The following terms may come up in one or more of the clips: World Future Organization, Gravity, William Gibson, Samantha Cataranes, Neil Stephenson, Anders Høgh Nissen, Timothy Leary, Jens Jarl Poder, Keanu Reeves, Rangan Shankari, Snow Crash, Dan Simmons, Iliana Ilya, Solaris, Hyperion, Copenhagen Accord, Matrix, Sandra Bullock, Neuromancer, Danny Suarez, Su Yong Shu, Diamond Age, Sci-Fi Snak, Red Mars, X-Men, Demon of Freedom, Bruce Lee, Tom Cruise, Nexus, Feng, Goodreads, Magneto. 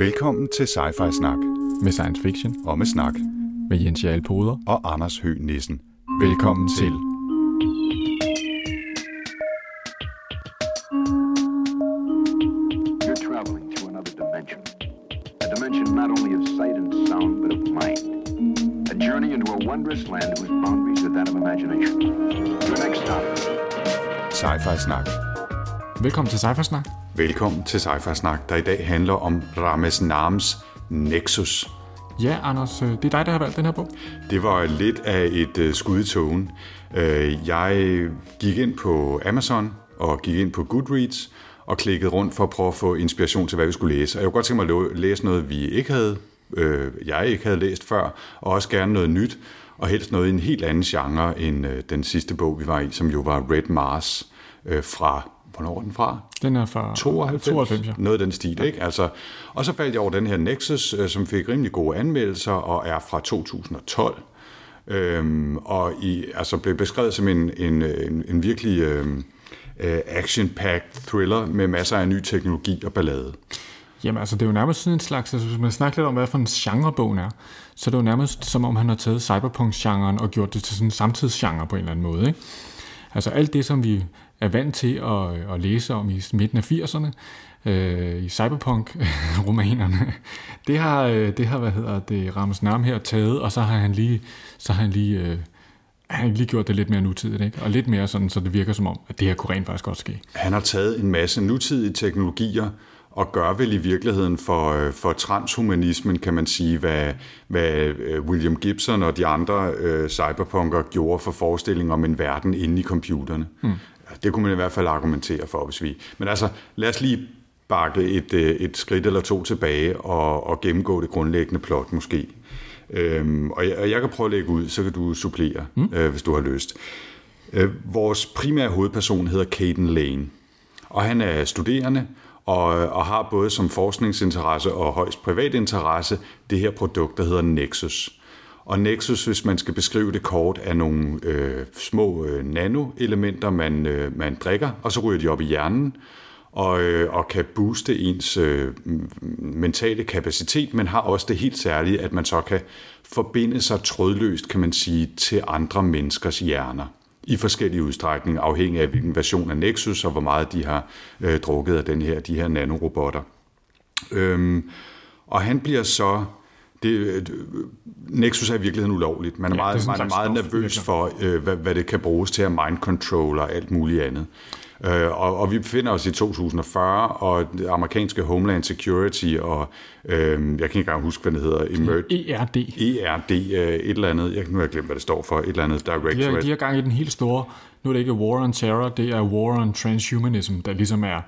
Velkommen til Sci-Fi Snak. Med science fiction. Og med snak. Med Jens Jarl Poder. Og Anders Høgh Nissen. Velkommen til. You're traveling to another dimension. A dimension not only of sight and sound, but of mind. A journey into a wondrous land whose boundaries are that of imagination. Your next stop. Sci-Fi Snak. Velkommen til Sci-Fi Snak. Velkommen til Sci-Fi Snak, der i dag handler om Ramez Naams Nexus. Ja, Anders, det er dig, der har valgt den her bog. Det var lidt af et skud i tågen. Jeg gik ind på Amazon og gik ind på Goodreads og klikkede rundt for at prøve at få inspiration til, hvad vi skulle læse. Og jeg kunne godt tænke mig at læse noget, jeg ikke havde læst før, og også gerne noget nyt, og helst noget i en helt anden genre end den sidste bog, vi var i, som jo var Red Mars fra... Hvornår er den fra? Den er fra 92. Ja. Noget af den stil, ikke? Altså, og så faldt jeg over den her Nexus, som fik rimelig gode anmeldelser og er fra 2012. Og blev beskrevet som en virkelig action-packed thriller med masser af ny teknologi og ballade. Jamen altså, det er jo nærmest sådan en slags, altså hvis man snakker lidt om, hvad for en genrebogen er, så er det jo nærmest som om han har taget cyberpunk-genren og gjort det til sådan en samtidsgenre på en eller anden måde, ikke? Altså alt det, som vi er vant til at læse om i midten af 80'erne, i cyberpunk-romanerne, det har Ramez Naam her taget, og så har han lige gjort det lidt mere nutidigt, ikke? Og lidt mere sådan, så det virker som om, at det her kunne rent faktisk godt ske. Han har taget en masse nutidige teknologier, og gør vel i virkeligheden for transhumanismen, kan man sige, hvad William Gibson og de andre cyberpunkere gjorde for forestillingen om en verden inde i computerne. Mm. Det kunne man i hvert fald argumentere for, hvis vi... Men altså, lad os lige bakke et skridt eller to tilbage og gennemgå det grundlæggende plot måske. Og jeg kan prøve at lægge ud, så kan du supplere, hvis du har lyst. Vores primære hovedperson hedder Caden Lane, og han er studerende, og har både som forskningsinteresse og højst privat interesse det her produkt, der hedder Nexus. Og Nexus, hvis man skal beskrive det kort, er nogle små nanoelementer, man drikker, og så ryger de op i hjernen og kan booste ens mentale kapacitet, men har også det helt særlige, at man så kan forbinde sig trådløst, kan man sige, til andre menneskers hjerner. I forskellige udstrækninger, afhængig af hvilken version af Nexus, og hvor meget de har drukket af de her nanorobotter. Og han bliver så... Nexus er i virkeligheden ulovligt. Man er meget nervøs for, hvad det kan bruges til at mind control og alt muligt andet. Og vi befinder os i 2040, og det amerikanske Homeland Security og jeg kan ikke engang huske, hvad det hedder. ERD, et eller andet. Jeg har glemt, hvad det står for. Et eller andet directorate. De har gang i den helt store. Nu er det ikke War on Terror, det er War on Transhumanism, der ligesom er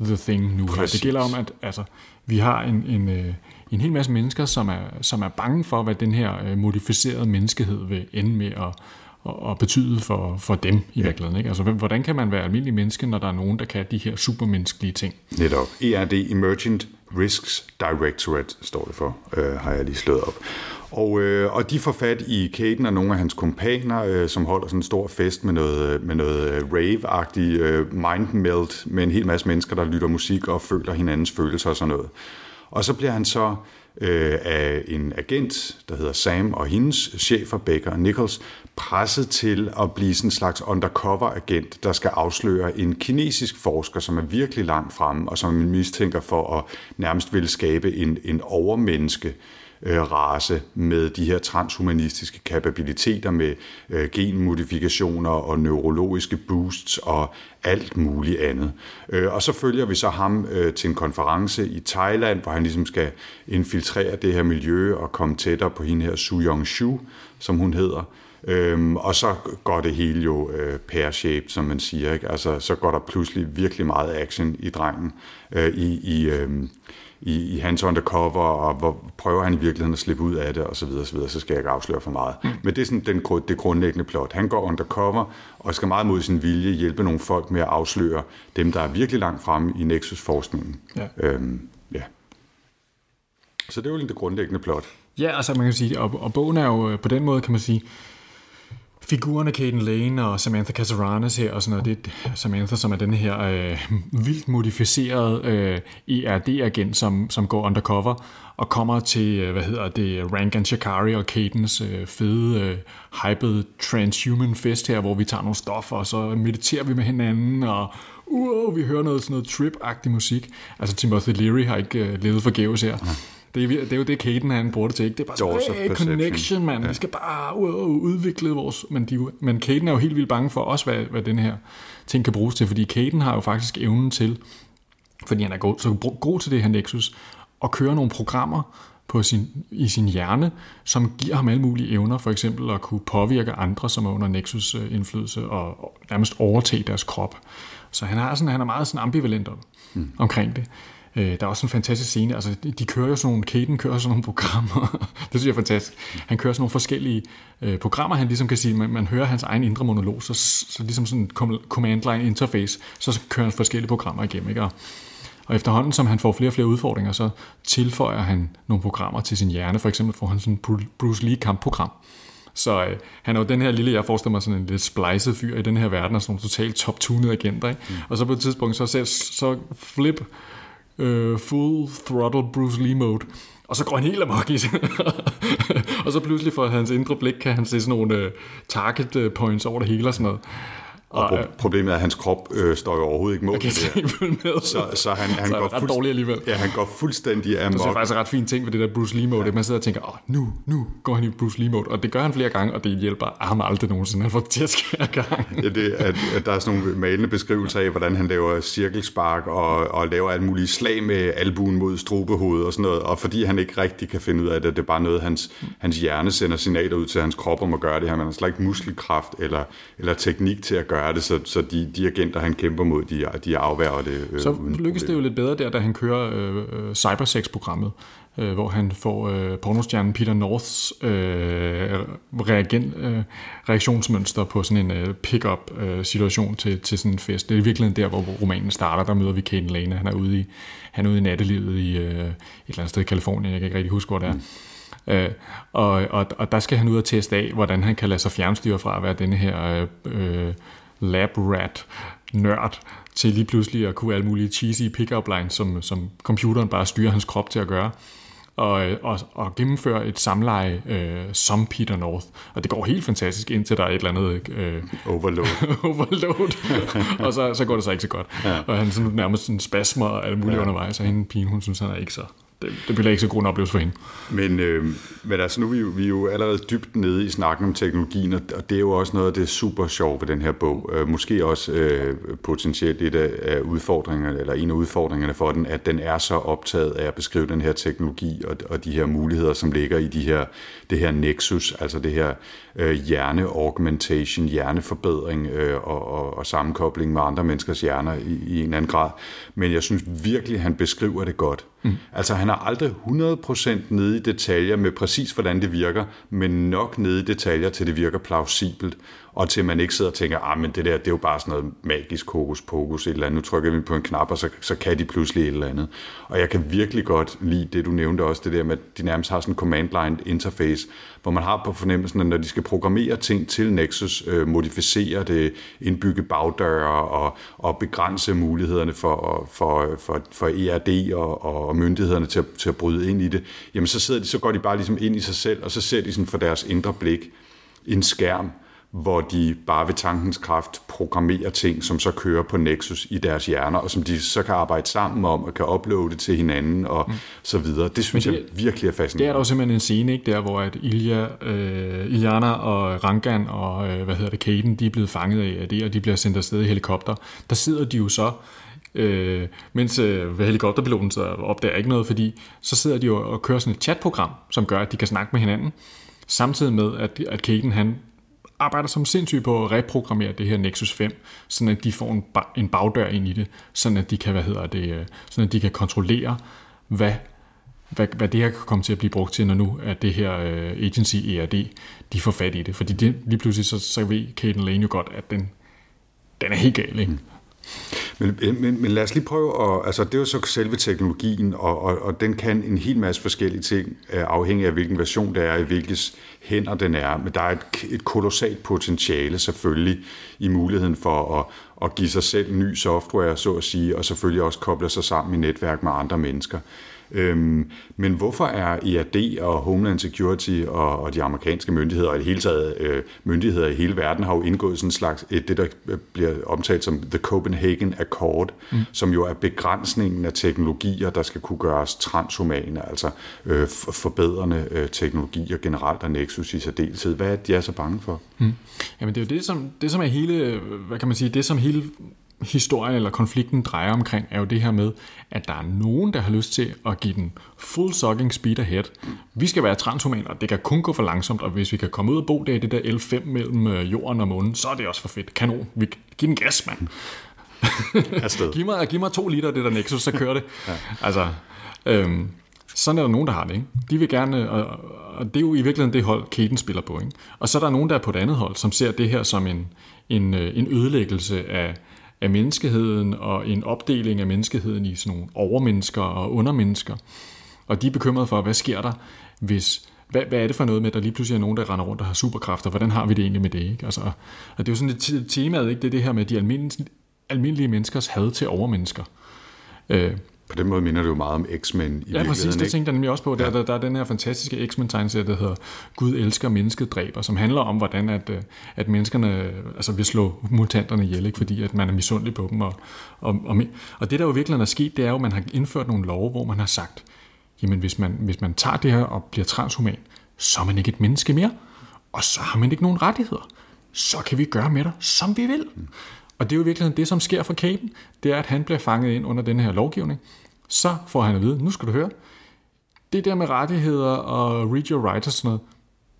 the thing nu. Det gælder om, at altså, vi har en hel masse mennesker, som er bange for, hvad den her modificerede menneskehed vil ende med at betyde for dem i virkeligheden. Ikke? Altså, hvordan kan man være almindelig menneske, når der er nogen, der kan de her supermenneskelige ting? Netop. ERD, Emergent Risks Directorate, står det for, har jeg lige slået op. Og de får fat i Caden og nogle af hans kompaner, som holder sådan en stor fest med noget rave-agtig mindmelt med en hel masse mennesker, der lytter musik og føler hinandens følelser og sådan noget. Og så bliver han så af en agent, der hedder Sam, og hendes chefer, Baker Nichols, presset til at blive sådan en slags undercover-agent, der skal afsløre en kinesisk forsker, som er virkelig langt fremme, og som man mistænker for at nærmest ville skabe en overmenneske race med de her transhumanistiske kapabiliteter med genmodifikationer og neurologiske boosts og alt muligt andet. Og så følger vi så ham til en konference i Thailand, hvor han ligesom skal infiltrere det her miljø og komme tættere på hende her Su Yong Shu, som hun hedder. Og så går det hele jo pear-shaped, som man siger, ikke? Altså, så går der pludselig virkelig meget action i drengen i hans undercover, og hvor prøver han i virkeligheden at slippe ud af det, og så videre, og så videre, så skal jeg ikke afsløre for meget. Men det er sådan det grundlæggende plot. Han går undercover, og skal meget mod sin vilje hjælpe nogle folk med at afsløre dem, der er virkelig langt fremme i Nexus-forskningen. Ja. Så det er jo lidt det grundlæggende plot. Ja, altså man kan sige, og bogen er jo på den måde, kan man sige, Figurerne Caden Lane og Samantha Cataranes her og sådan noget, det er Samantha, som er den her vildt modificerede ERD-agent, som går undercover og kommer til, Rangan Shankari og Cadens fede, hypede transhuman fest her, hvor vi tager nogle stoffer, og så mediterer vi med hinanden, og vi hører noget sådan noget trip-agtig musik. Altså Timothy Leary har ikke levet forgæves her. Ja. Det er jo det, Caden han bruger det til, ikke? Det er bare sådan, connection, mand. Ja. Vi skal bare udvikle vores... Men Caden er jo helt vildt bange for også, hvad den her ting kan bruges til, fordi Caden har jo faktisk evnen til, fordi han er god til det her Nexus, at køre nogle programmer i sin hjerne, som giver ham alle mulige evner, for eksempel at kunne påvirke andre, som er under Nexus-indflydelse, og nærmest overtage deres krop. Så han er meget sådan ambivalent omkring det. Der er også en fantastisk scene, altså Caden kører sådan nogle programmer, det synes jeg er fantastisk, han kører sådan nogle forskellige programmer, han ligesom kan sige, man hører hans egen indre monolog, så ligesom sådan en command line interface, så kører han forskellige programmer igennem, ikke? Og efterhånden, som han får flere og flere udfordringer, så tilføjer han nogle programmer til sin hjerne, for eksempel får han sådan et Bruce Lee kampprogram. Så han er jo den her lille, jeg forestiller mig sådan en lidt splicet fyr i den her verden, og sådan nogle totalt top-tunede agenter, ikke? Og så på et tidspunkt, så flip full throttle Bruce Lee mode, og så går han helt amok i sig. Og så pludselig for hans indre blik kan han se sådan nogle target points over det hele og sådan noget. Og problemet er, at hans krop står jo overhovedet ikke mål til det. Så han går ret dårlig alligevel. Ja, han går fuldstændig amok. Det er faktisk en ret fin ting ved det der Bruce Lee-mode. Ja. Man sidder og tænker, nu går han i Bruce Lee-mode. Og det gør han flere gange, og det hjælper ham aldrig nogensinde. Han får tæsk hver gang. Ja, det er, at der er sådan nogle malende beskrivelser af, hvordan han laver cirkelspark og laver alt muligt slag med albuen mod strubehovedet og sådan noget. Og fordi han ikke rigtig kan finde ud af det, det er bare noget, hans hjerne sender signaler ud til hans krop om at gøre det her. Man har slet ikke muskelkraft eller teknik til at gøre det, så de agenter, han kæmper mod, de afværger det. Så lykkes det jo lidt bedre der, da han kører Cybersex-programmet, hvor han får pornostjernen Peter Norths reaktionsmønster på sådan en pick-up-situation til sådan en fest. Det er virkelig der, hvor romanen starter. Der møder vi Caden Lane. Han er ude i nattelivet i et eller andet sted i Kalifornien. Jeg kan ikke rigtig huske, hvor det er. Og der skal han ud og teste af, hvordan han kan lade sig fjernstyre fra at være denne her lab-rat-nørd, til lige pludselig at kunne alle mulige cheesy pick-up lines, som computeren bare styrer hans krop til at gøre, og gennemføre et samleje som Peter North. Og det går helt fantastisk, indtil der er et eller andet... overload. Og så går det så ikke så godt. Ja. Og han sådan, nærmest sådan spasmer og alle mulige undervejs, og hende pigen, hun synes, han er ikke så... Det bliver ikke så god en oplevelse for hende. Men altså, nu er vi jo allerede dybt nede i snakken om teknologien, og det er jo også noget af det super sjove ved den her bog. Måske også potentielt et af udfordringerne, eller en af udfordringerne for den, at den er så optaget af at beskrive den her teknologi og de her muligheder, som ligger i det her nexus, altså det her hjerneaugmentation, hjerneforbedring og sammenkobling med andre menneskers hjerner i en eller anden grad. Men jeg synes virkelig, han beskriver det godt. Altså, han er aldrig 100% nede i detaljer med præcis, hvordan det virker, men nok nede i detaljer, til det virker plausibelt, og til man ikke sidder og tænker, men det der, det er jo bare sådan noget magisk hokus pokus, et eller andet, nu trykker vi på en knap, og så kan de pludselig et eller andet. Og jeg kan virkelig godt lide det, du nævnte også, det der med, at de nærmest har sådan en command line interface, hvor man har på fornemmelsen, at når de skal programmere ting til Nexus, modificere det, indbygge bagdøre og begrænse mulighederne for ERD og myndighederne til at bryde ind i det, jamen så går de bare ligesom ind i sig selv, og så ser de sådan for deres indre blik en skærm, hvor de bare ved tankens kraft programmerer ting, som så kører på Nexus i deres hjerner, og som de så kan arbejde sammen om, og kan uploade til hinanden, og så videre. Det synes jeg virkelig er fascinerende. Det er der jo simpelthen en scene, ikke, der, hvor at Iliana og Rangan og, Caden, de er blevet fanget af det, og de bliver sendt afsted i helikopter. Der sidder de jo så, mens helikopterpiloten så opdager ikke noget, fordi så sidder de jo og kører sådan et chatprogram, som gør, at de kan snakke med hinanden, samtidig med, at Caden, han arbejder som sindssygt på at reprogrammere det her Nexus 5, sådan at de får en bagdør ind i det, sådan at de kan, sådan at de kan kontrollere, hvad det her kan komme til at blive brugt til, når nu at det her agency ERD, de får fat i det. Fordi lige pludselig så ved Caden Lane jo godt, at den er helt gal, ikke? Men lad os lige prøve at... Altså, det er jo så selve teknologien, og den kan en hel masse forskellige ting, afhængig af hvilken version det er, i hvilkes hænder den er. Men der er et kolossalt potentiale selvfølgelig i muligheden for at give sig selv ny software, så at sige, og selvfølgelig også koble sig sammen i netværk med andre mennesker. Men hvorfor er IAD og Homeland Security og de amerikanske myndigheder, og i det hele taget myndigheder i hele verden, har jo indgået sådan en slags, det der bliver omtalt som The Copenhagen Accord, som jo er begrænsningen af teknologier, der skal kunne gøres transhumane, altså forbedrende teknologier generelt, og Nexus i særdeleshed. Hvad er det, de er så bange for? Jamen det er jo det som er hele, hvad kan man sige, det som hele historien eller konflikten drejer omkring, er jo det her med, at der er nogen, der har lyst til at give den full sucking speed ahead. Vi skal være transhumaner, og det kan kun gå for langsomt, og hvis vi kan komme ud og bo der i det der L5 mellem jorden og månen, så er det også for fedt. Kanon. Giv den gas, mand. giv mig 2 liter af det der Nexus, så kører det. Ja. Altså, sådan er der nogen, der har det, ikke? De vil gerne, og det er jo i virkeligheden det hold, Caden spiller på, ikke? Og så er der nogen, der er på et andet hold, som ser det her som en ødelæggelse af menneskeheden og en opdeling af menneskeheden i sådan nogle overmennesker og undermennesker. Og de er bekymrede for, hvad sker der, hvis... Hvad er det for noget med, at der lige pludselig er nogen, der render rundt og har superkræfter? Hvordan har vi det egentlig med det? Ikke? Altså, og det er jo sådan et temaet, ikke? Det er det her med de almindelige menneskers had til overmennesker. På den måde minder det jo meget om X-Men i virkeligheden. Præcis, det tænkte jeg nemlig også på. Ja. Der er den her fantastiske X-Men-tegneserie, der hedder Gud elsker, mennesket dræber, som handler om, hvordan at menneskerne altså vil slå mutanterne ihjel, ikke? Fordi at man er misundelig på dem. Og det, der jo virkelig er sket, det er jo, at man har indført nogle love, hvor man har sagt, jamen hvis man tager det her og bliver transhuman, så er man ikke et menneske mere, og så har man ikke nogen rettigheder. Så kan vi gøre med dig, som vi vil. Og det er jo i virkeligheden det, som sker for Caden, det er, at han bliver fanget ind under den her lovgivning. Så får han at vide, nu skal du høre, det der med rettigheder og read your rights og sådan noget,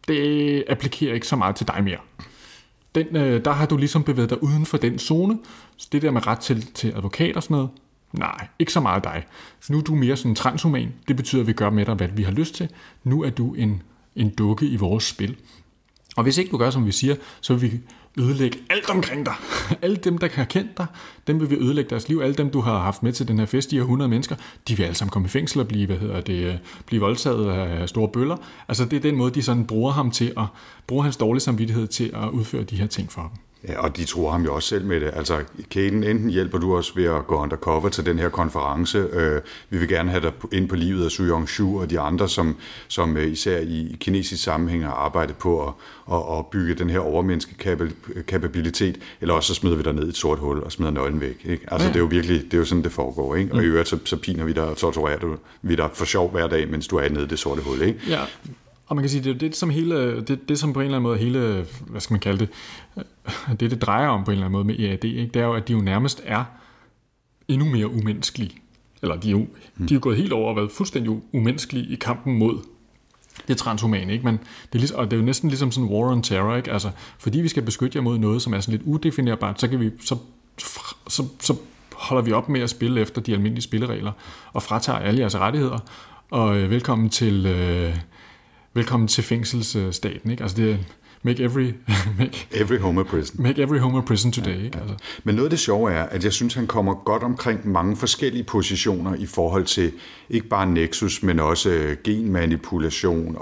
det applikerer ikke så meget til dig mere. Der har du ligesom bevæget dig uden for den zone, så det der med ret til advokat og sådan noget, nej, ikke så meget dig. Nu er du mere sådan transhuman, det betyder, at vi gør med dig, hvad vi har lyst til. Nu er du en dukke i vores spil. Og hvis ikke du gør, som vi siger, så vil vi ødelægge alt omkring dig. Alle dem, der har kendt dig, dem vil vi ødelægge deres liv. Alle dem, du har haft med til den her fest, de her 100 mennesker, de vil alle sammen komme i fængsel og blive voldtaget af store bøller. Altså det er den måde, de sådan bruger hans dårlige samvittighed til at udføre de her ting for dem. Ja, og de tror ham jo også selv med det. Altså, Caden, enten hjælper du os ved at gå undercover til den her konference. Vi vil gerne have dig ind på livet af Su Yong Shu og de andre, som især i kinesisk sammenhæng har arbejdet på at bygge den her overmenneskekapabilitet. Eller også så smider vi dig ned i et sort hul og smider nøglen væk. Ikke? Altså, ja. Det er jo virkelig, det er jo sådan, det foregår. Ikke? Og i øvrigt, så piner vi dig og torturerer vi dig for sjov hver dag, mens du er nede i det sorte hul. Ikke? Ja. Og man kan sige, det er det, som hele, det som på en eller anden måde hele, hvad skal man kalde det, det drejer om på en eller anden måde med EAD, ikke? Det er jo, at de jo nærmest er endnu mere umenneskelige. Eller de er jo gået helt over og været fuldstændig umenneskelige i kampen mod det transhumane, ikke? Men det er, og det er jo næsten ligesom sådan war on terror, ikke? Altså, fordi vi skal beskytte jer mod noget, som er sådan lidt udefinerbart, så kan vi så holder vi op med at spille efter de almindelige spilleregler og fratager alle jeres rettigheder. Og Velkommen til fængselsstaten, ikke? Altså det make every home a prison. Make every home a prison today, ja, ikke? Altså. Men noget af det sjove er, at jeg synes, han kommer godt omkring mange forskellige positioner i forhold til ikke bare Nexus, men også genmanipulation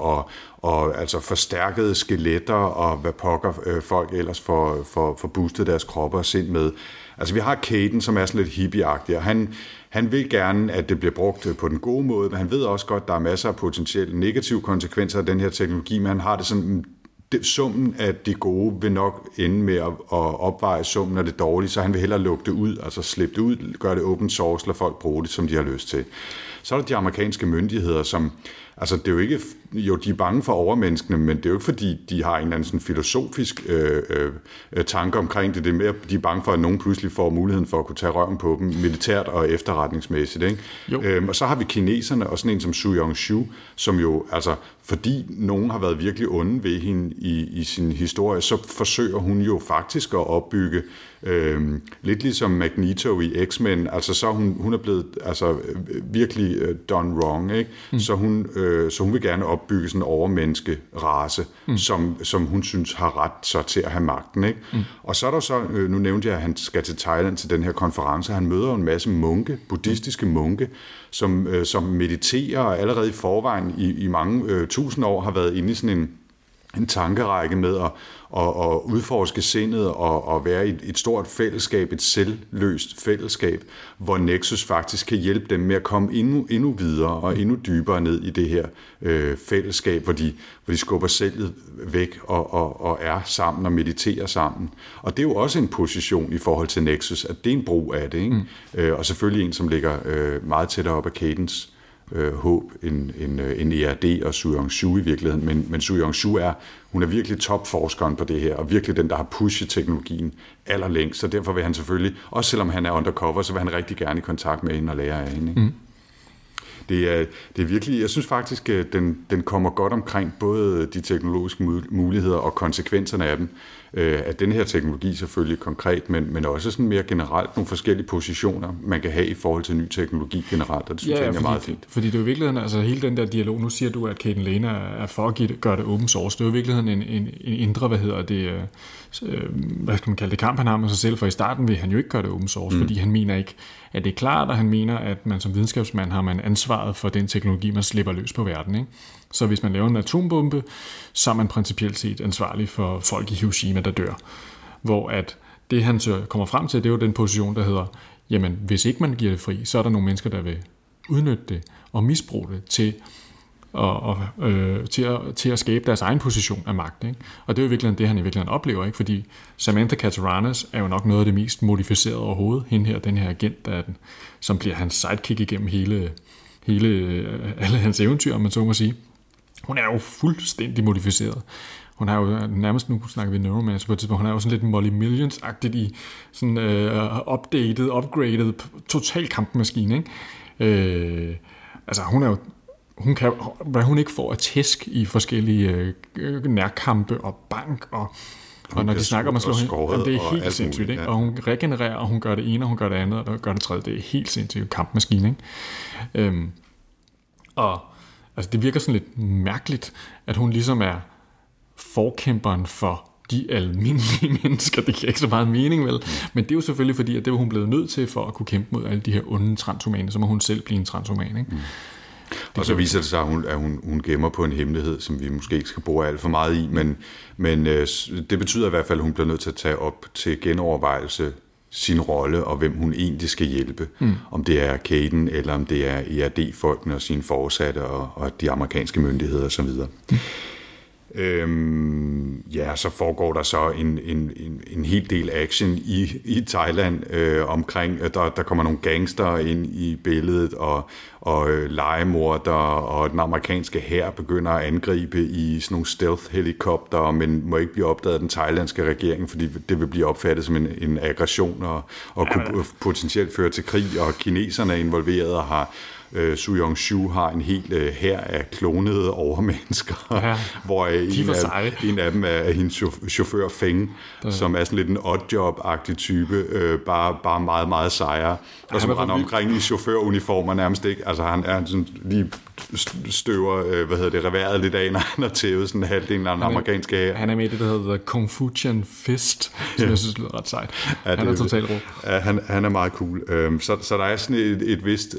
og altså forstærkede skeletter og hvad pokker folk ellers får boostet deres kroppe og sind med. Altså vi har Caden, som er sådan lidt hippie-agtig, og han vil gerne, at det bliver brugt på den gode måde, men han ved også godt, at der er masser af potentielle negative konsekvenser af den her teknologi, men han har det sådan, summen af det gode vil nok ende med at opveje summen af det dårlige, så han vil hellere lukke det ud, altså slippe det ud, gøre det open source, lade folk bruge det, som de har lyst til. Så er der de amerikanske myndigheder, som, altså det er jo ikke, jo de er bange for overmenneskene, men det er jo ikke fordi, de har en eller anden sådan filosofisk tanke omkring det. Det er mere, de er bange for, at nogen pludselig får muligheden for at kunne tage røven på dem, militært og efterretningsmæssigt. Ikke? Og så har vi kineserne, og sådan en som Su Yong Shu, som jo, altså fordi nogen har været virkelig onde ved hende i sin historie, så forsøger hun jo faktisk at opbygge lidt ligesom Magneto i X-Men, altså så hun er blevet altså virkelig done wrong, ikke? Så hun så hun vil gerne opbygge sådan en overmenneskerace, som hun synes har ret så til at have magten. Ikke? Mm. Og så er der så, nu nævnte jeg, at han skal til Thailand til den her konference, han møder en masse munke, buddhistiske munke, som mediterer og allerede i forvejen i mange tusind år har været inde i sådan en tankerække med at udforske sindet og være i et stort fællesskab, et selvløst fællesskab, hvor Nexus faktisk kan hjælpe dem med at komme endnu videre og endnu dybere ned i det her fællesskab, hvor de skubber selvet væk og er sammen og mediterer sammen. Og det er jo også en position i forhold til Nexus, at det er en brug af det, ikke? Mm. Og selvfølgelig en, som ligger meget tættere op ad Cadence håb en ERD og Su Yong Shu i virkeligheden, men Su Yong Shu hun er virkelig topforskeren på det her, og virkelig den, der har pushet teknologien allerlængst, så derfor vil han selvfølgelig, også selvom han er undercover, så vil han rigtig gerne i kontakt med hende og lære af hende. Ikke? Mm. Det er virkelig, jeg synes faktisk, at den kommer godt omkring både de teknologiske muligheder og konsekvenserne af dem, at den her teknologi selvfølgelig konkret, men også sådan mere generelt nogle forskellige positioner, man kan have i forhold til ny teknologi generelt, og det synes jeg er meget fint. Fordi det er jo i virkeligheden, altså hele den der dialog, nu siger du, at Caden Lane er for at gøre det open source, det er jo i virkeligheden en indre, hvad skal man kalde det, kamp han har med sig selv, for i starten vil han jo ikke gøre det open source, fordi han mener ikke, at det er klart, og han mener, at man som videnskabsmand har man ansvaret for den teknologi, man slipper løs på verden, ikke? Så hvis man laver en atombombe, så er man principielt set ansvarlig for folk i Hiroshima, der dør. Hvor at det, han så kommer frem til, det er jo den position, der hedder, jamen hvis ikke man giver det fri, så er der nogle mennesker, der vil udnytte det og misbruge det til at skabe deres egen position af magt. Ikke? Og det er jo virkelig det, han i virkeligheden oplever, ikke? Fordi Samantha Cataranes er jo nok noget af det mest modificerede overhovedet, hende her, den her agent, der er den, som bliver hans sidekick igennem alle hans eventyr, om man så må sige. Hun er jo fuldstændig modificeret. Hun har jo nærmest, nu snakker vi Neuromancer på et tidspunkt, hun er jo sådan lidt Molly Millions-agtigt i sådan updated, upgraded, total kampmaskine. Ikke? Altså hun er jo, hun kan, hvad hun ikke får at tæsk i forskellige nærkampe og bank og når de snakker om at slå hende, det er helt sindssygt, ikke? Ja. Og hun regenererer, og hun gør det ene, og hun gør det andet, og hun gør det tredje. Det er helt sindssygt kampmaskine, ikke? Og altså, det virker sådan lidt mærkeligt, at hun ligesom er forkæmperen for de almindelige mennesker. Det giver ikke så meget mening, vel? Men det er jo selvfølgelig fordi, at det var hun blevet nødt til for at kunne kæmpe mod alle de her onde transhumane, så må hun selv blive en transhuman, ikke? Mm. Og så viser det sig, at hun gemmer på en hemmelighed, som vi måske ikke skal bruge alt for meget i, men det betyder i hvert fald, at hun bliver nødt til at tage op til genovervejelse sin rolle, og hvem hun egentlig skal hjælpe. Mm. Om det er Caden, eller om det er ERD-folkene og sine forsatte, og de amerikanske myndigheder osv. Så foregår der så en hel del action i Thailand omkring, at der kommer nogle gangster ind i billedet, og legemordere, og den amerikanske hær begynder at angribe i sådan nogle stealth-helikoptere, men må ikke blive opdaget af den thailandske regering, fordi det vil blive opfattet som en aggression, og kunne potentielt føre til krig, og kineserne er involveret og har... Su Yong Shu har en hel hær af klonede overmennesker, hvor en af dem er hendes chauffør Feng, som er sådan lidt en oddjob-agtig type, bare meget, meget sejere, og som render omkring i chaufføruniformer nærmest, ikke? Altså han er sådan lige støver, reværet lidt af, når han har tævet sådan en halvdelen af den amerikanske hær. Han er med i det, der hedder Confucian Fist, som jeg synes lyder ret sejt. Han er totalt rå. Han er meget cool. Så der er sådan et vist...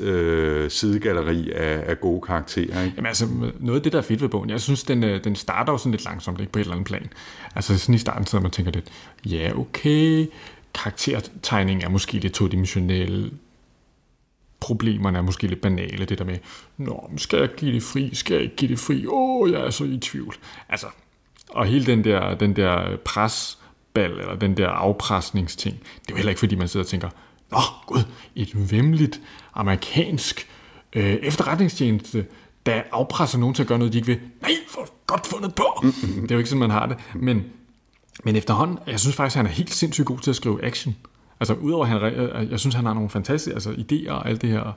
sidegalleri af gode karakterer, ikke? Jamen altså, noget af det, der er fedt ved bogen, jeg synes, den starter jo sådan lidt langsomt, ikke, på et eller andet plan. Altså sådan i starten sidder man tænker lidt, ja, okay, karaktertegningen er måske lidt todimensionel, problemerne er måske lidt banale, det der med, nå, skal jeg give det fri, skal jeg ikke give det fri, jeg er så i tvivl. Altså, og hele den der presbal, eller den der afpresningsting, det er jo heller ikke, fordi man sidder og tænker, nå, gud, et væmmeligt amerikansk efterretningstjeneste, der afpresser nogen til at gøre noget, de ikke vil. Nej, for godt fundet på! Mm-hmm. Det er jo ikke sådan, man har det. Men efterhånden, jeg synes faktisk, han er helt sindssygt god til at skrive action. Altså, udover jeg synes, han har nogle fantastiske idéer og alt det her.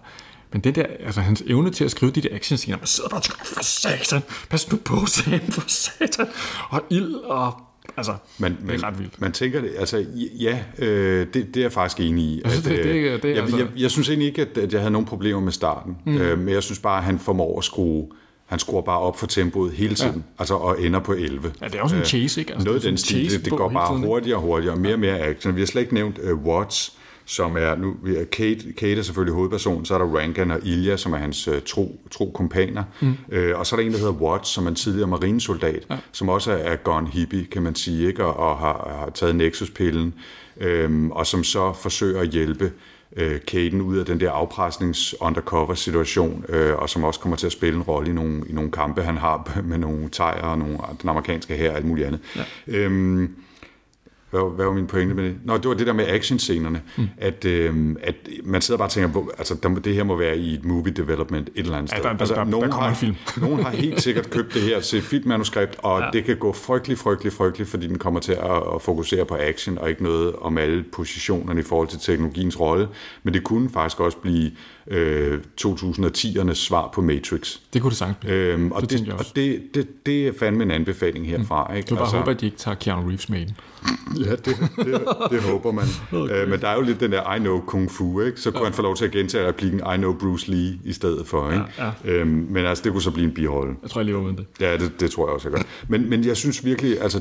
Men den der, altså hans evne til at skrive de der actionscener, man sidder bare for satan, pas nu på, satan, for satan, og ild og... Altså, det er ret vildt. Man tænker det, altså det er jeg faktisk enig i. Jeg synes egentlig ikke, at jeg havde nogen problemer med starten, men jeg synes bare, at han formår at skrue Han skruer bare op for tempoet hele tiden, altså, og ender på 11. Ja, det er også en chase, ikke? Altså, noget den stil, det går bare hurtigere og hurtigere, mere og mere action. Vi har slet ikke nævnt Watts, som er, nu Kate er selvfølgelig hovedpersonen, så er der Rangan og Ilya, som er hans tro kompaner, og så er der en, der hedder Watts, som er en tidligere marinesoldat, som også er gone hippie, kan man sige, ikke? Og har taget Nexus-pillen, og som så forsøger at hjælpe Caden ud af den der afpresnings-undercover-situation, og som også kommer til at spille en rolle i nogle kampe, han har med nogle tejer og nogle, den amerikanske hær og alt muligt andet. Hvad var min pointe med det? Nå, det var det der med actionscenerne, at man sidder bare og tænker, altså det her må være i et movie development et eller andet sted. Nogen har helt sikkert købt det her til filmmanuskript, og det kan gå frygteligt, fordi den kommer til at fokusere på action, og ikke noget om alle positionerne i forhold til teknologiens rolle. Men det kunne faktisk også blive 2010'ernes svar på Matrix. Det kunne det sagtens blive. Det er fandme en anbefaling herfra. Ikke? Du bare håber, at de ikke tager Keanu Reeves med den. Ja, det håber man. Okay. Men der er jo lidt den der I know kung fu, ikke? Så kunne han få lov til at gentage replikken I know Bruce Lee i stedet for. Ikke? Men altså, det kunne så blive en birolle. Jeg tror, jeg lever uden det. Ja, det tror jeg også, jeg gør. Men jeg synes virkelig, altså,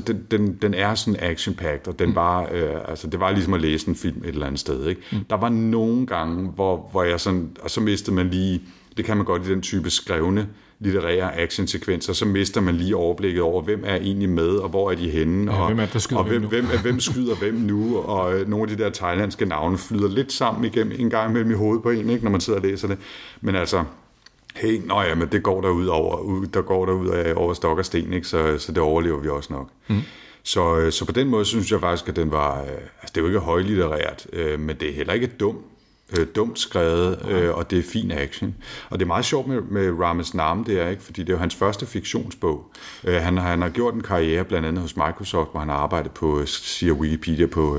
den er sådan action-packed, og den var, altså, det var ligesom at læse en film et eller andet sted. Ikke? Der var nogle gange, hvor jeg sådan, og så mistede man lige, det kan man godt i den type skrevne, litterære actionsekvenser, så mister man lige overblikket over, hvem er egentlig med, og hvor er de henne, og hvem skyder hvem nu, og nogle af de der thailandske navne flyder lidt sammen igennem en gang imellem i hovedet på en, ikke, når man sidder og læser det. Men altså, hey, nøj, men det går der ud over stok og sten, ikke, så det overlever vi også nok. Så på den måde synes jeg faktisk, at den var, altså det er jo ikke højlitterært, men det er heller ikke dumt skrevet, og det er fin action. Og det er meget sjovt med Ramez Naam, det er, ikke? Fordi det er jo hans første fiktionsbog. Han har gjort en karriere blandt andet hos Microsoft, hvor han har arbejdet på, siger Wikipedia, på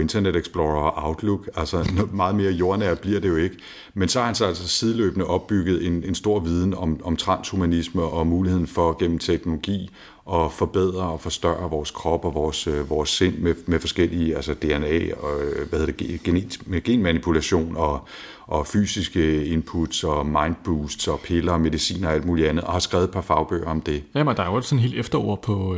Internet Explorer og Outlook. Altså meget mere jordnær bliver det jo ikke. Men så har han så altså sideløbende opbygget en stor viden om transhumanisme og muligheden for gennem teknologi og forbedre og forstørre vores krop og vores sind med forskellige, altså DNA og genmanipulation og fysiske inputs og mindboosts og piller og medicin og alt muligt andet, og har skrevet et par fagbøger om det. Jamen, der er jo sådan helt efterord på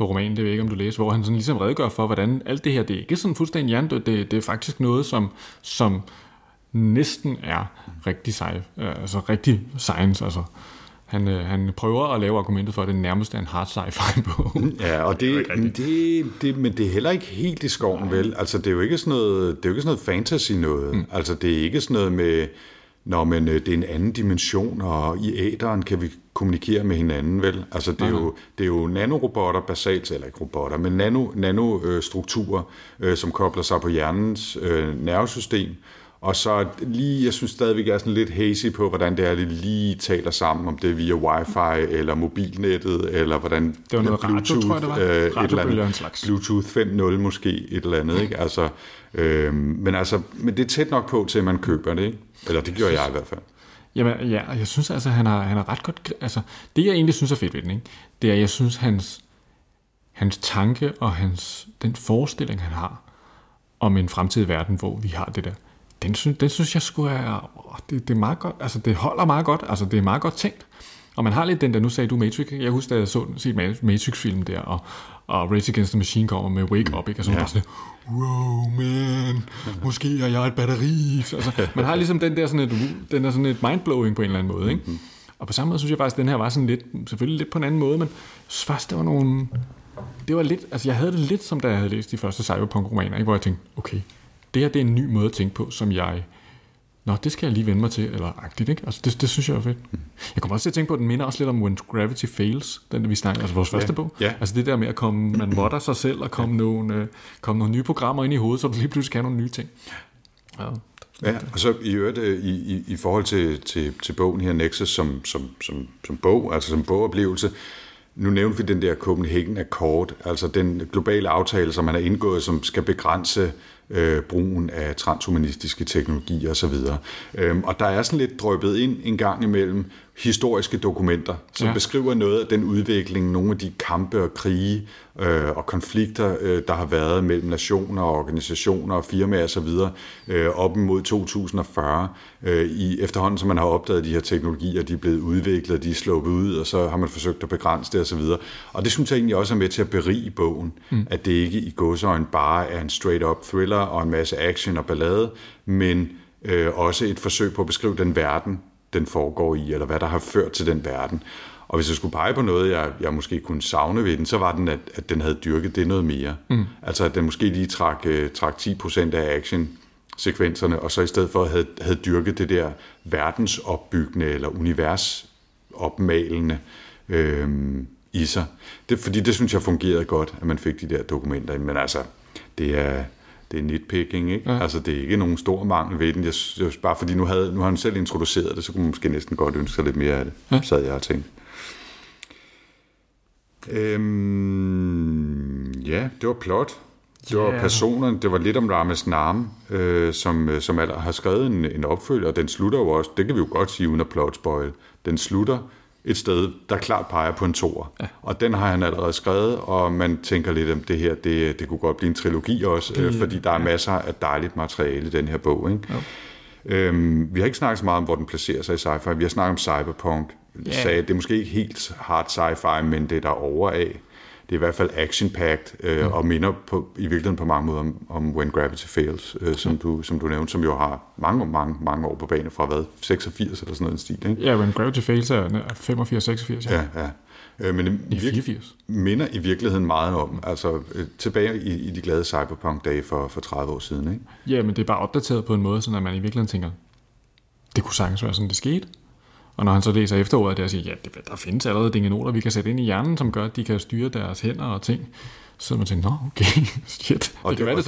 romanen, det ved jeg ikke, om du læser, hvor han sådan ligesom redegør for, hvordan alt det her, det er ikke sådan fuldstændig hjernedødt, det er faktisk noget, som næsten er rigtig sej, altså rigtig science, altså. Han prøver at lave argumentet for, at det nærmest er en hard sci-fi-bog. Ja, og men det er heller ikke helt i skoven, vel? Altså, det er jo ikke sådan noget, fantasy noget. Altså, det er ikke sådan noget med, men det er en anden dimension, og i æteren kan vi kommunikere med hinanden, vel? Altså, det er jo nanorobotter basalt, eller ikke robotter, men nanostrukturer, som kobler sig på hjernens nervesystem. Og så lige, jeg synes stadigvæk, jeg er sådan lidt hazy på, hvordan det er, det lige taler sammen, om det er via wifi eller mobilnettet, eller hvordan det var noget Bluetooth, radio, tror jeg, det var. Bluetooth 5.0 måske, et eller andet, ikke? Altså, men det er tæt nok på, til at man køber det, ikke? Eller det gjorde jeg i hvert fald. Jamen, ja, jeg synes altså, han har ret godt, altså, det jeg egentlig synes er fedt ved den, ikke? Det er, jeg synes, hans tanke og den forestilling, han har om en fremtidig verden, hvor vi har det der, Den synes jeg skulle have... Det er meget godt. Altså, det holder meget godt. Altså, det er meget godt tænkt. Og man har lidt den der... Nu sagde du Matrix. Jeg husker, da jeg så Matrix-film der, og Rage Against the Machine kommer med Wake Up, ikke? Og så bare sådan... Wow, man! Måske er jeg et batteri! Altså, man har ligesom den der sådan et mindblowing på en eller anden måde, ikke? Og på samme måde synes jeg faktisk, at den her var sådan lidt... Selvfølgelig lidt på en anden måde, men faktisk, der var nogle... Det var lidt... Altså, jeg havde det lidt som, da jeg havde læst de første cyberpunk-romaner, ikke? Hvor jeg tænkte, okay... Det her, det er en ny måde at tænke på, som jeg... Nå, det skal jeg lige vende mig til, eller agtigt, ikke? Altså, det synes jeg er fedt. Jeg kommer også til at tænke på, at den minder også lidt om When Gravity Fails, den vi snakker, altså vores første bog. Ja. Altså det der med at komme, man modder sig selv, og komme nogle nye programmer ind i hovedet, så man lige pludselig kan nogle nye ting. Ja, og så i øvrigt i forhold til bogen her, Nexus, som bog, altså som bogoplevelse. Nu nævnte vi den der Copenhagen Accord, altså den globale aftale, som man har indgået, som skal begrænse brugen af transhumanistiske teknologier osv. Og der er sådan lidt drøbet ind en gang imellem historiske dokumenter, som beskriver noget af den udvikling, nogle af de kampe og krige og konflikter, der har været mellem nationer, organisationer og firmaer osv. Op imod 2040. I efterhånden, som man har opdaget de her teknologier, de er blevet udviklet, de er sluppet ud, og så har man forsøgt at begrænse det osv. Og det synes jeg egentlig også er med til at berige bogen, at det ikke i godseøjne bare er en straight-up thriller og en masse action og ballade, men også et forsøg på at beskrive den verden, den foregår i, eller hvad der har ført til den verden. Og hvis jeg skulle pege på noget, jeg måske kunne savne ved den, så var den, at den havde dyrket det noget mere. Altså, at den måske lige trak 10% af action-sekvenserne, og så i stedet for havde dyrket det der verdensopbyggende eller universopmalende i sig. Fordi det synes jeg fungerede godt, at man fik de der dokumenter. Men altså, det er nitpicking, ikke? Ja. Altså, det er ikke nogen stor mangel ved den. Jeg bare fordi nu har han selv introduceret det, så kunne man måske næsten godt ønske sig lidt mere af det, sad jeg og tænkte. Ja, det var plot. Det var personerne. Det var lidt om Ramez Naam, som har skrevet en opfølger, og den slutter jo også, det kan vi jo godt sige uden at plotspoil, den slutter et sted, der klart peger på en toer. Ja. Og den har han allerede skrevet, og man tænker lidt om det her, det kunne godt blive en trilogi også, fordi der er masser af dejligt materiale i den her bog. Ikke? Ja. Vi har ikke snakket så meget om, hvor den placerer sig i sci-fi. Vi har snakket om cyberpunk. Sagde, det er måske ikke helt hard sci-fi, men det er der over af. Det er i hvert fald action-packed, og minder i virkeligheden på mange måder om When Gravity Fails, som du nævnte, som jo har mange år på banen fra, 86 eller sådan noget en stil, ikke? Ja, When Gravity Fails er 85-86, men det 84. Minder i virkeligheden meget om, altså tilbage i de glade cyberpunk-dage for 30 år siden, ikke? Ja, men det er bare opdateret på en måde, sådan at man i virkeligheden tænker, det kunne sagtens være sådan, det skete. Og når han så læser efteråret, der siger, ja, der findes allerede dingenoter, vi kan sætte ind i hjernen, som gør, at de kan styre deres hænder og ting. Så man tænker, nå, okay, shit,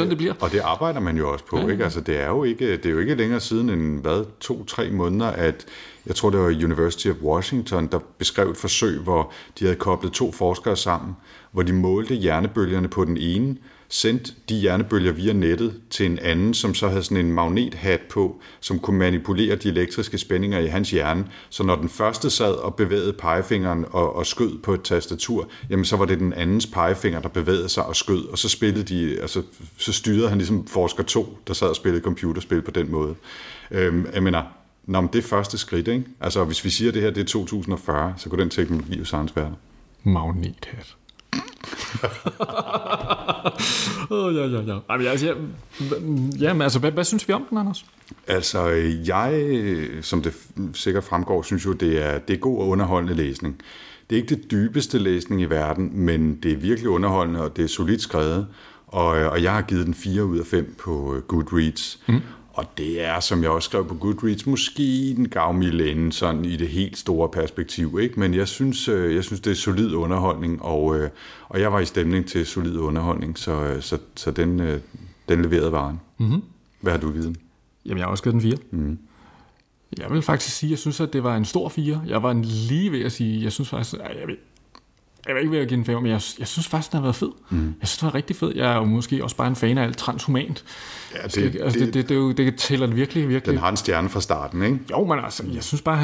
det bliver. Og det arbejder man jo også på, ikke? Altså, det er jo ikke længere siden end, 2-3 måneder, at jeg tror, det var University of Washington, der beskrev et forsøg, hvor de havde koblet to forskere sammen, hvor de målte hjernebølgerne på den ene, sendte de hjernebølger via nettet til en anden, som så havde sådan en magnethat på, som kunne manipulere de elektriske spændinger i hans hjerne. Så når den første sad og bevægede pegefingeren og skød på et tastatur, jamen så var det den andens pegefinger, der bevægede sig og skød, og så spillede de, altså så styrede han ligesom forsker 2, der sad og spillede computerspil på den måde. Jeg mener, det er første skridt, ikke? Altså hvis vi siger, at det her det er 2040, så kunne den teknologi jo sagtens være der. Magnethat. Hvad synes vi om den, Anders? Altså, jeg, som det sikkert fremgår, synes jo, det er god og underholdende læsning. Det er ikke det dybeste læsning i verden, men det er virkelig underholdende, og det er solidt skrevet. Og jeg har givet den 4 ud af 5 på Goodreads. Og det er, som jeg også skrev på Goodreads, måske den gavmilde ende, sådan i det helt store perspektiv, ikke? Men jeg synes det er solid underholdning, og jeg var i stemning til solid underholdning, så den leverede varen. Hvad har du givet? Jamen, jeg har også givet den 4. Jeg vil faktisk sige, at jeg synes, at det var en stor 4. Jeg var lige ved at sige, jeg synes faktisk... Jeg var ikke ved at give den 5, men jeg synes faktisk, den har været fed. Jeg synes, den var rigtig fed. Jeg er jo måske også bare en fan af alt transhumant. Ja, det tæller virkelig, virkelig. Den har en stjerne fra starten, ikke? Jo, men altså, jeg synes bare,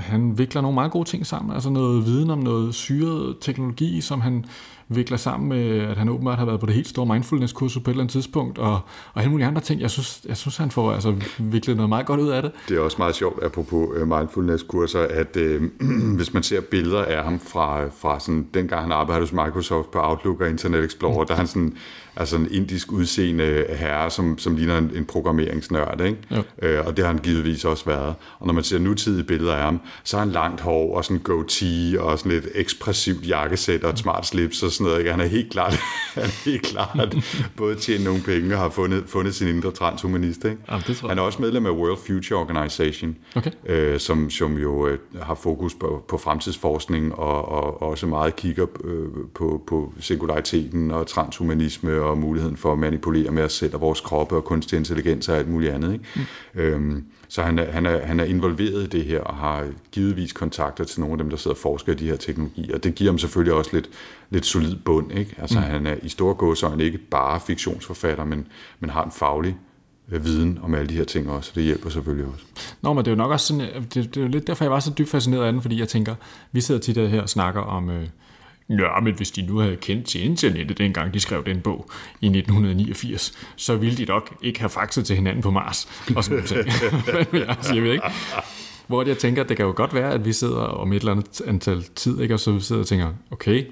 han vikler nogle meget gode ting sammen. Altså noget viden om noget syret teknologi, som han vikler sammen med, at han åbenbart har været på det helt store mindfulness-kursus på et eller andet tidspunkt, og alle mulige andre ting. Jeg synes han får altså viklet noget meget godt ud af det. Det er også meget sjovt, apropos mindfulness-kurser, at hvis man ser billeder af ham fra sådan, dengang han arbejdede hos Microsoft på Outlook og Internet Explorer, der er han sådan, altså en indisk udseende herre, som ligner en programmeringsnørd, ikke? Og det har han givetvis også været. Og når man ser nutidige billeder af ham, så har han langt hår og sådan goatee og sådan et ekspressivt jakkesæt og et smart slips og sådan noget, ikke? Han er helt klart både tjent nogle penge og har fundet sin indre transhumanist, ikke? Jamen, han er også medlem af World Future Organization, som jo har fokus på fremtidsforskning og også meget kigger på singulariteten og transhumanisme og muligheden for at manipulere med os selv og vores kroppe og kunstig intelligens og alt muligt andet, ikke? Så han er involveret i det her og har givetvis kontakter til nogle af dem, der sidder og forsker i de her teknologier. Det giver ham selvfølgelig også lidt solid bund, ikke? Altså han er i store gåseøjne ikke bare fiktionsforfatter, men har en faglig viden om alle de her ting også, så det hjælper selvfølgelig også. Nå, men det er jo nok også sådan, det er jo lidt derfor, jeg var så dybt fascineret af den, fordi jeg tænker, vi sidder tit her og snakker om, men hvis de nu havde kendt til internettet dengang, de skrev den bog i 1989, så ville de nok ikke have faxet til hinanden på Mars, og sådan noget. Jeg ved ikke. Hvor jeg tænker, det kan jo godt være, at vi sidder om et eller andet antal tid, ikke? Og så sidder og tænker, okay,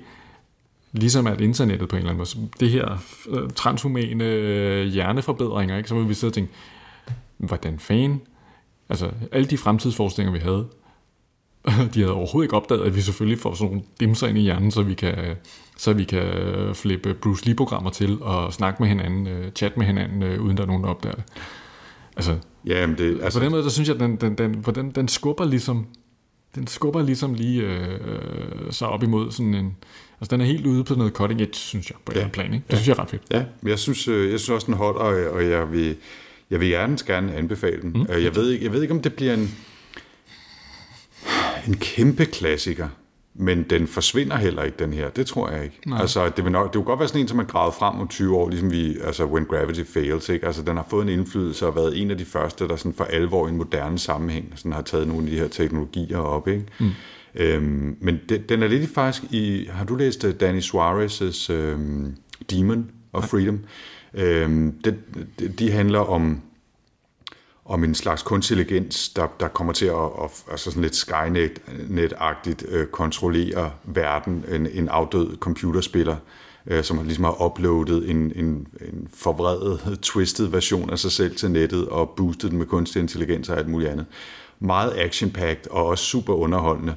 ligesom at internettet på en eller anden måde, det her transhumane hjerneforbedringer, ikke? Så må vi sidde og tænke, hvordan fanden? Altså, alle de fremtidsforestillinger, vi havde, de havde overhovedet ikke opdaget, at vi selvfølgelig får sådan nogle dimser ind i hjernen, så vi kan flippe Bruce Lee-programmer til og snakke med hinanden, chat med hinanden, uden der er nogen, der opdager det. Altså, ja, men det, altså, på den måde, der synes jeg, at den skubber ligesom, lige så op imod sådan en... Altså, den er helt ude på noget cutting edge, synes jeg, på en plan, ikke? Det synes jeg er ret fedt. Ja, men jeg synes også, den holder, og jeg vil gerne anbefale den. Jeg ved ikke, om det bliver en kæmpe klassiker, men den forsvinder heller ikke, den her. Det tror jeg ikke. Nej. Altså, det vil godt være sådan en, som man gravede frem om 20 år, ligesom When Gravity Fails, ikke? Altså, den har fået en indflydelse og været en af de første, der sådan for alvor i en moderne sammenhæng sådan har taget nogle af de her teknologier op, ikke? Mm. Men den er lidt faktisk i... Har du læst Danny Suarez' Demon of Freedom? De handler om en slags kunstig intelligens, der kommer til at altså sådan lidt Skynet-agtigt kontrollere verden, en afdød computerspiller, som ligesom har uploadet en forvredet, twisted version af sig selv til nettet og boostet den med kunstig intelligens og alt muligt andet. Meget action-packed og også super underholdende,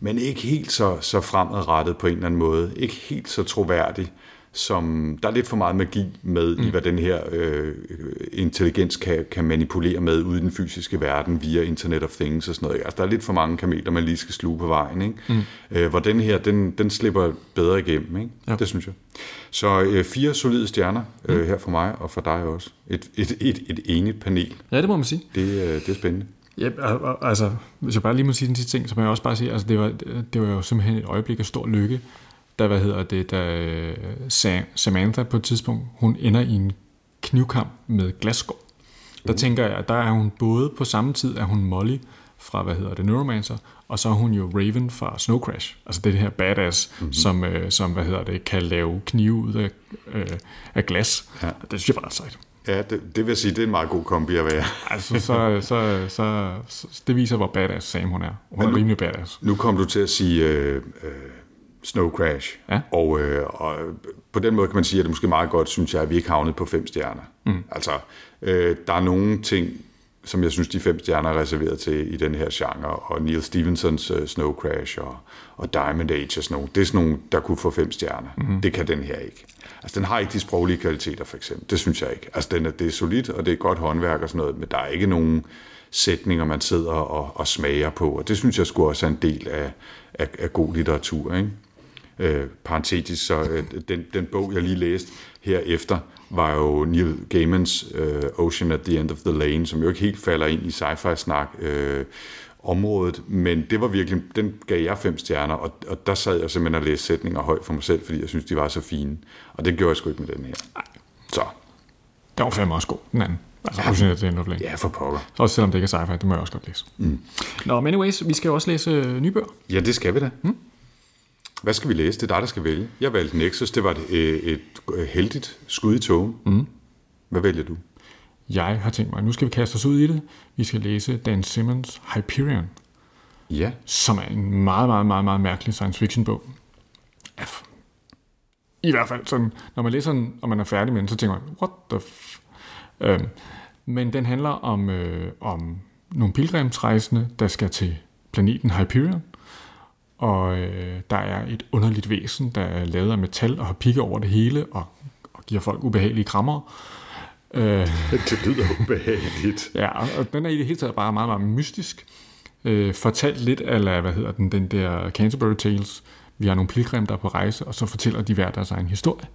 men ikke helt så fremadrettet på en eller anden måde, ikke helt så troværdig, som der er lidt for meget magi med i, hvad den her intelligens kan manipulere med ude i den fysiske verden via Internet of Things og sådan noget. Altså, der er lidt for mange kameler, man lige skal sluge på vejen, ikke? Hvor den her, den slipper bedre igennem, ikke? Ja. Det synes jeg. Så 4 solide stjerner her for mig og for dig også. Et enigt panel. Ja, det må man sige. Det er spændende. Ja, altså, hvis jeg bare lige må sige den sidste ting, så må jeg også bare sige, altså, det var jo simpelthen et øjeblik af stor lykke, da Samantha på et tidspunkt, hun ender i en knivkamp med Glasgow. Der tænker jeg, at der er hun både på samme tid, er hun Molly fra, Neuromancer, og så er hun jo Raven fra Snow Crash. Altså det her badass, som kan lave knive ud af glas. Ja. Det synes jeg var ret sejt. Ja, det vil jeg sige, det er en meget god kombi at være. Altså, så det viser, hvor badass Sam hun er. Hun er rimelig badass. Nu kom du til at sige... Snow Crash. Ja. Og på den måde kan man sige, at det måske meget godt, synes jeg, at vi ikke havnet på 5 stjerner. Mm. Altså, der er nogle ting, som jeg synes, de 5 stjerner er reserveret til i den her genre, og Neil Stephensons Snow Crash og Diamond Age og sådan nogle. Det er sådan nogle, der kunne få 5 stjerner. Mm. Det kan den her ikke. Altså, den har ikke de sproglige kvaliteter, for eksempel. Det synes jeg ikke. Altså, det er solidt, og det er godt håndværk og sådan noget, men der er ikke nogen sætninger, man sidder og smager på, og det synes jeg sgu også er en del af god litteratur, ikke? Parentetisk, så den bog, jeg lige læste herefter, var jo Neil Gaimans Ocean at the End of the Lane, som jo ikke helt falder ind i sci-fi-snak området, men det var virkelig, den gav jeg 5 stjerner, og der sad jeg simpelthen og læste sætninger højt for mig selv, fordi jeg synes, de var så fine, og det gjorde jeg sgu ikke med den her. Så. Den var fandme også god, den anden. Altså, ja, det er for pokker. Også selvom det ikke er sci-fi, det må jeg også godt læse. Mm. Nå, men anyways, vi skal jo også læse nye bøger. Ja, det skal vi da. Mm? Hvad skal vi læse? Det er dig, der skal vælge. Jeg valgte Nexus. Det var et heldigt skud i tågen. Mm. Hvad vælger du? Jeg har tænkt mig, nu skal vi kaste os ud i det. Vi skal læse Dan Simmons Hyperion. Ja. Som er en meget, meget, meget, meget mærkelig science fiction bog. I hvert fald sådan, når man læser den, og man er færdig med den, så tænker man, what the men den handler om nogle pilgrimsrejsende, der skal til planeten Hyperion, og der er et underligt væsen, der er lavet af metal og har pigge over det hele og giver folk ubehagelige krammer. Det lyder ubehageligt. Ja, og den er i det hele taget bare meget, meget mystisk. Fortalt lidt af, den der Canterbury Tales. Vi har nogle pilgrim, der er på rejse, og så fortæller de hver deres egen historie.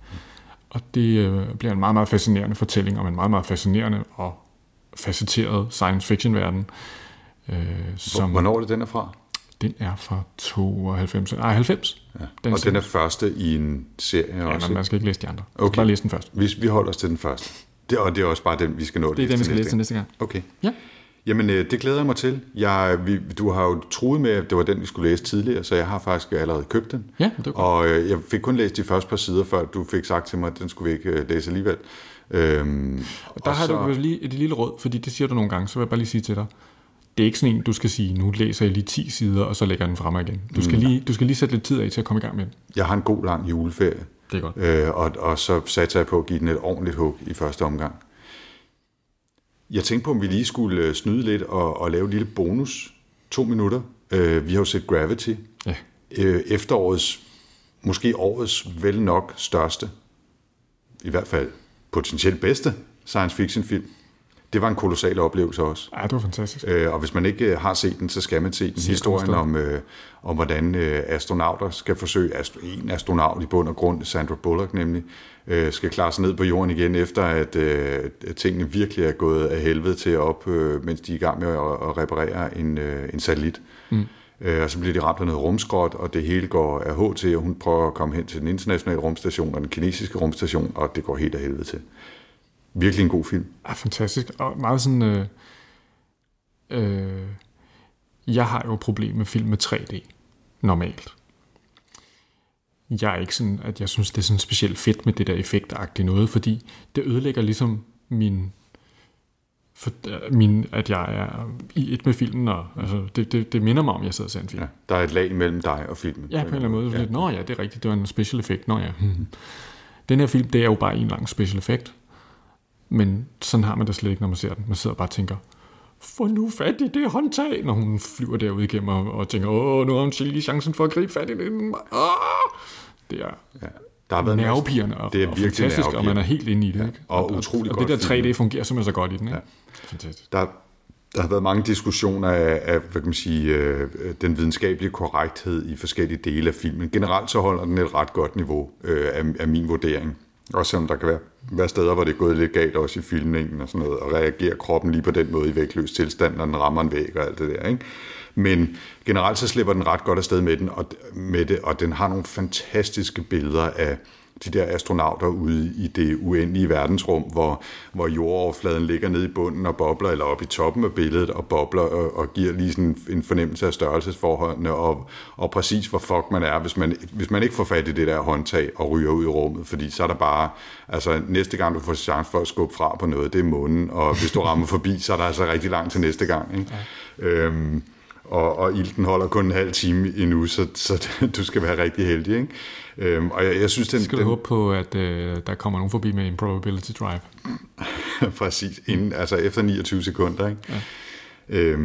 Og det bliver en meget, meget fascinerende fortælling om en meget, meget fascinerende og facetteret science fiction-verden. Hvornår er det, den er fra? Den er fra 92. Nej, 90. Ja. Og den er første i en serie også? Ja, men man skal ikke læse de andre. Okay. Bare læse den første. Vi holder os til den første. Det er også bare den, vi skal nå. Det er den, vi skal læse til næste gang. Okay. Ja. Jamen, det glæder jeg mig til. Du har jo truet med, at det var den, vi skulle læse tidligere, så jeg har faktisk allerede købt den. Ja, det var godt. Og jeg fik kun læst de første par sider, før du fik sagt til mig, at den skulle vi ikke læse alligevel. Og har du lige et lille råd, fordi det siger du nogle gange, så vil jeg bare lige sige til dig. Det er ikke sådan en, du skal sige, nu læser jeg lige 10 sider, og så lægger den frem igen. Du skal lige sætte lidt tid af til at komme i gang med den. Jeg har en god lang juleferie. Det er godt. Og så satser jeg på at give den et ordentligt hug i første omgang. Jeg tænkte på, om vi lige skulle snyde lidt og lave en lille bonus. 2 minutter. Vi har jo set Gravity. Ja. Efterårets, måske årets vel nok største, i hvert fald potentielt bedste science fiction film. Det var en kolossal oplevelse også. Ja, det var fantastisk. Og hvis man ikke har set den, så skal man se den. Historien om hvordan astronauter skal forsøge, en astronaut i bund og grund, Sandra Bullock nemlig, skal klare sig ned på jorden igen, efter at tingene virkelig er gået af helvede til op, mens de er i gang med at reparere en satellit. Mm. Og så bliver de ramt af noget rumskrot, og det hele går af HT, og hun prøver at komme hen til den internationale rumstation og den kinesiske rumstation, og det går helt af helvede til. Virkelig en god film. Ja, fantastisk. Og meget sådan... jeg har jo problem med film med 3D. Normalt. Jeg er ikke sådan, at jeg synes, det er sådan specielt fedt med det der effektagtige noget, fordi det ødelægger ligesom at jeg er i et med filmen, og altså, det minder mig om, jeg sidder og ser en film. Ja, der er et lag mellem dig og filmen. Ja, på en eller anden måde. Ja. Nå ja, det er rigtigt, det var en special effekt. Nå ja. Den her film, det er jo bare en lang special effekt. Men sådan har man da slet ikke, når man ser den. Man sidder og bare tænker, få nu fat i det håndtag, når hun flyver derude igennem og tænker, nu har hun lige chancen for at gribe fat i den. Det er nervepirrende og fantastisk, og man er helt inde i det. Ikke? Ja, og utrolig godt. Og det der 3D fungerer simpelthen så godt i den. Ikke? Ja. Fantastisk. Der har været mange diskussioner af hvad kan man sige, den videnskabelige korrekthed i forskellige dele af filmen. Generelt så holder den et ret godt niveau af min vurdering. Også selvom der kan være steder, hvor det er gået lidt galt også i filmningen og sådan noget, og reagerer kroppen lige på den måde i vægtløs tilstand, når den rammer en væg og alt det der, ikke? Men generelt så slipper den ret godt afsted med det, og den har nogle fantastiske billeder af de der astronauter ude i det uendelige verdensrum, hvor jordoverfladen ligger nede i bunden og bobler, eller oppe i toppen af billedet og bobler, og giver lige sådan en fornemmelse af størrelsesforholdene, og præcis hvor fuck man er, hvis man ikke får fat i det der håndtag og ryger ud i rummet, fordi så er der bare, altså næste gang du får chance for at skubbe fra på noget, det er månen, og hvis du rammer forbi, så er der altså rigtig langt til næste gang, ikke? Ja. Og ilten holder kun en halv time endnu, så du skal være rigtig heldig, ikke? Og jeg synes, den... Skal du håbe på, at der kommer nogen forbi med en probability drive? Præcis, inden, altså efter 29 sekunder, ikke? Ja.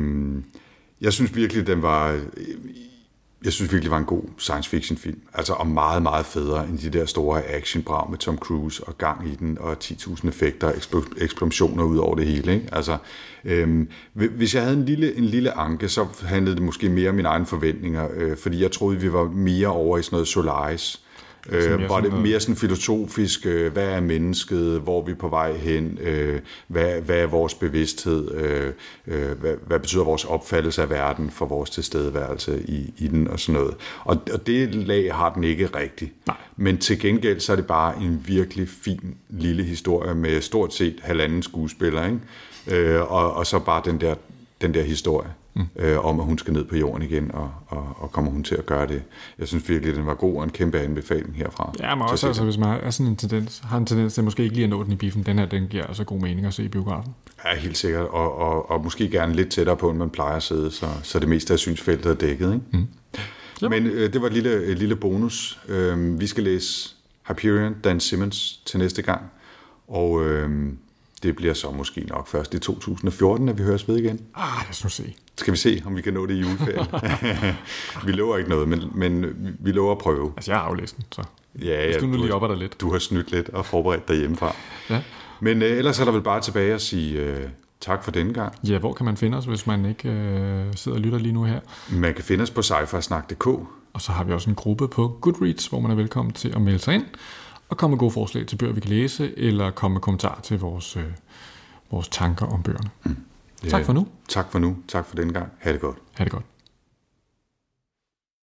Jeg synes virkelig, det var en god science fiction film. Altså, og meget, meget federe end de der store actionbrag med Tom Cruise og gang i den, og 10.000 effekter og eksplosioner ud over det hele, ikke? Altså, hvis jeg havde en lille anke, så handlede det måske mere om mine egne forventninger, fordi jeg troede, vi var mere over i sådan noget Solaris. Var det mere sådan filosofisk, hvad er mennesket, hvor er vi på vej hen, hvad er vores bevidsthed, hvad betyder vores opfattelse af verden for vores tilstedeværelse i den og sådan noget. Og det lag har den ikke rigtigt. Nej. Men til gengæld så er det bare en virkelig fin lille historie med stort set halvanden skuespiller, ikke? Og så bare den der historie. Mm. Om at hun skal ned på jorden igen, og kommer hun til at gøre det. Jeg synes virkelig, at den var god, og en kæmpe anbefaling herfra. Ja, men også altså, hvis man er sådan har en tendens til måske ikke lige at nå den i biffen. Den her, den giver altså god mening at se i biografen. Ja, helt sikkert, og måske gerne lidt tættere på, end man plejer at sidde, så det meste af synsfeltet er dækket, ikke? Mm. Yep. Men det var et lille bonus. Vi skal læse Hyperion, Dan Simmons, til næste gang, og det bliver så måske nok først i 2014, at vi høres ved igen. Lad os nu se. Skal vi se, om vi kan nå det i juleferien? Vi lover ikke noget, men vi lover at prøve. Altså, jeg har aflæst den, så. Ja, hvis du nu lige opper lidt. Du har snydt lidt og forberedt dig hjemmefra. Ja. Men ellers er der vel bare tilbage at sige tak for denne gang. Ja, hvor kan man finde os, hvis man ikke sidder og lytter lige nu her? Man kan finde os på sci-fi-snak.dk. Og så har vi også en gruppe på Goodreads, hvor man er velkommen til at melde sig ind. Og komme med gode forslag til bøger, vi kan læse, eller komme med kommentarer til vores tanker om bøgerne. Mm. Tak for nu. Tak for denne gang. Ha' det godt. Ha' det godt.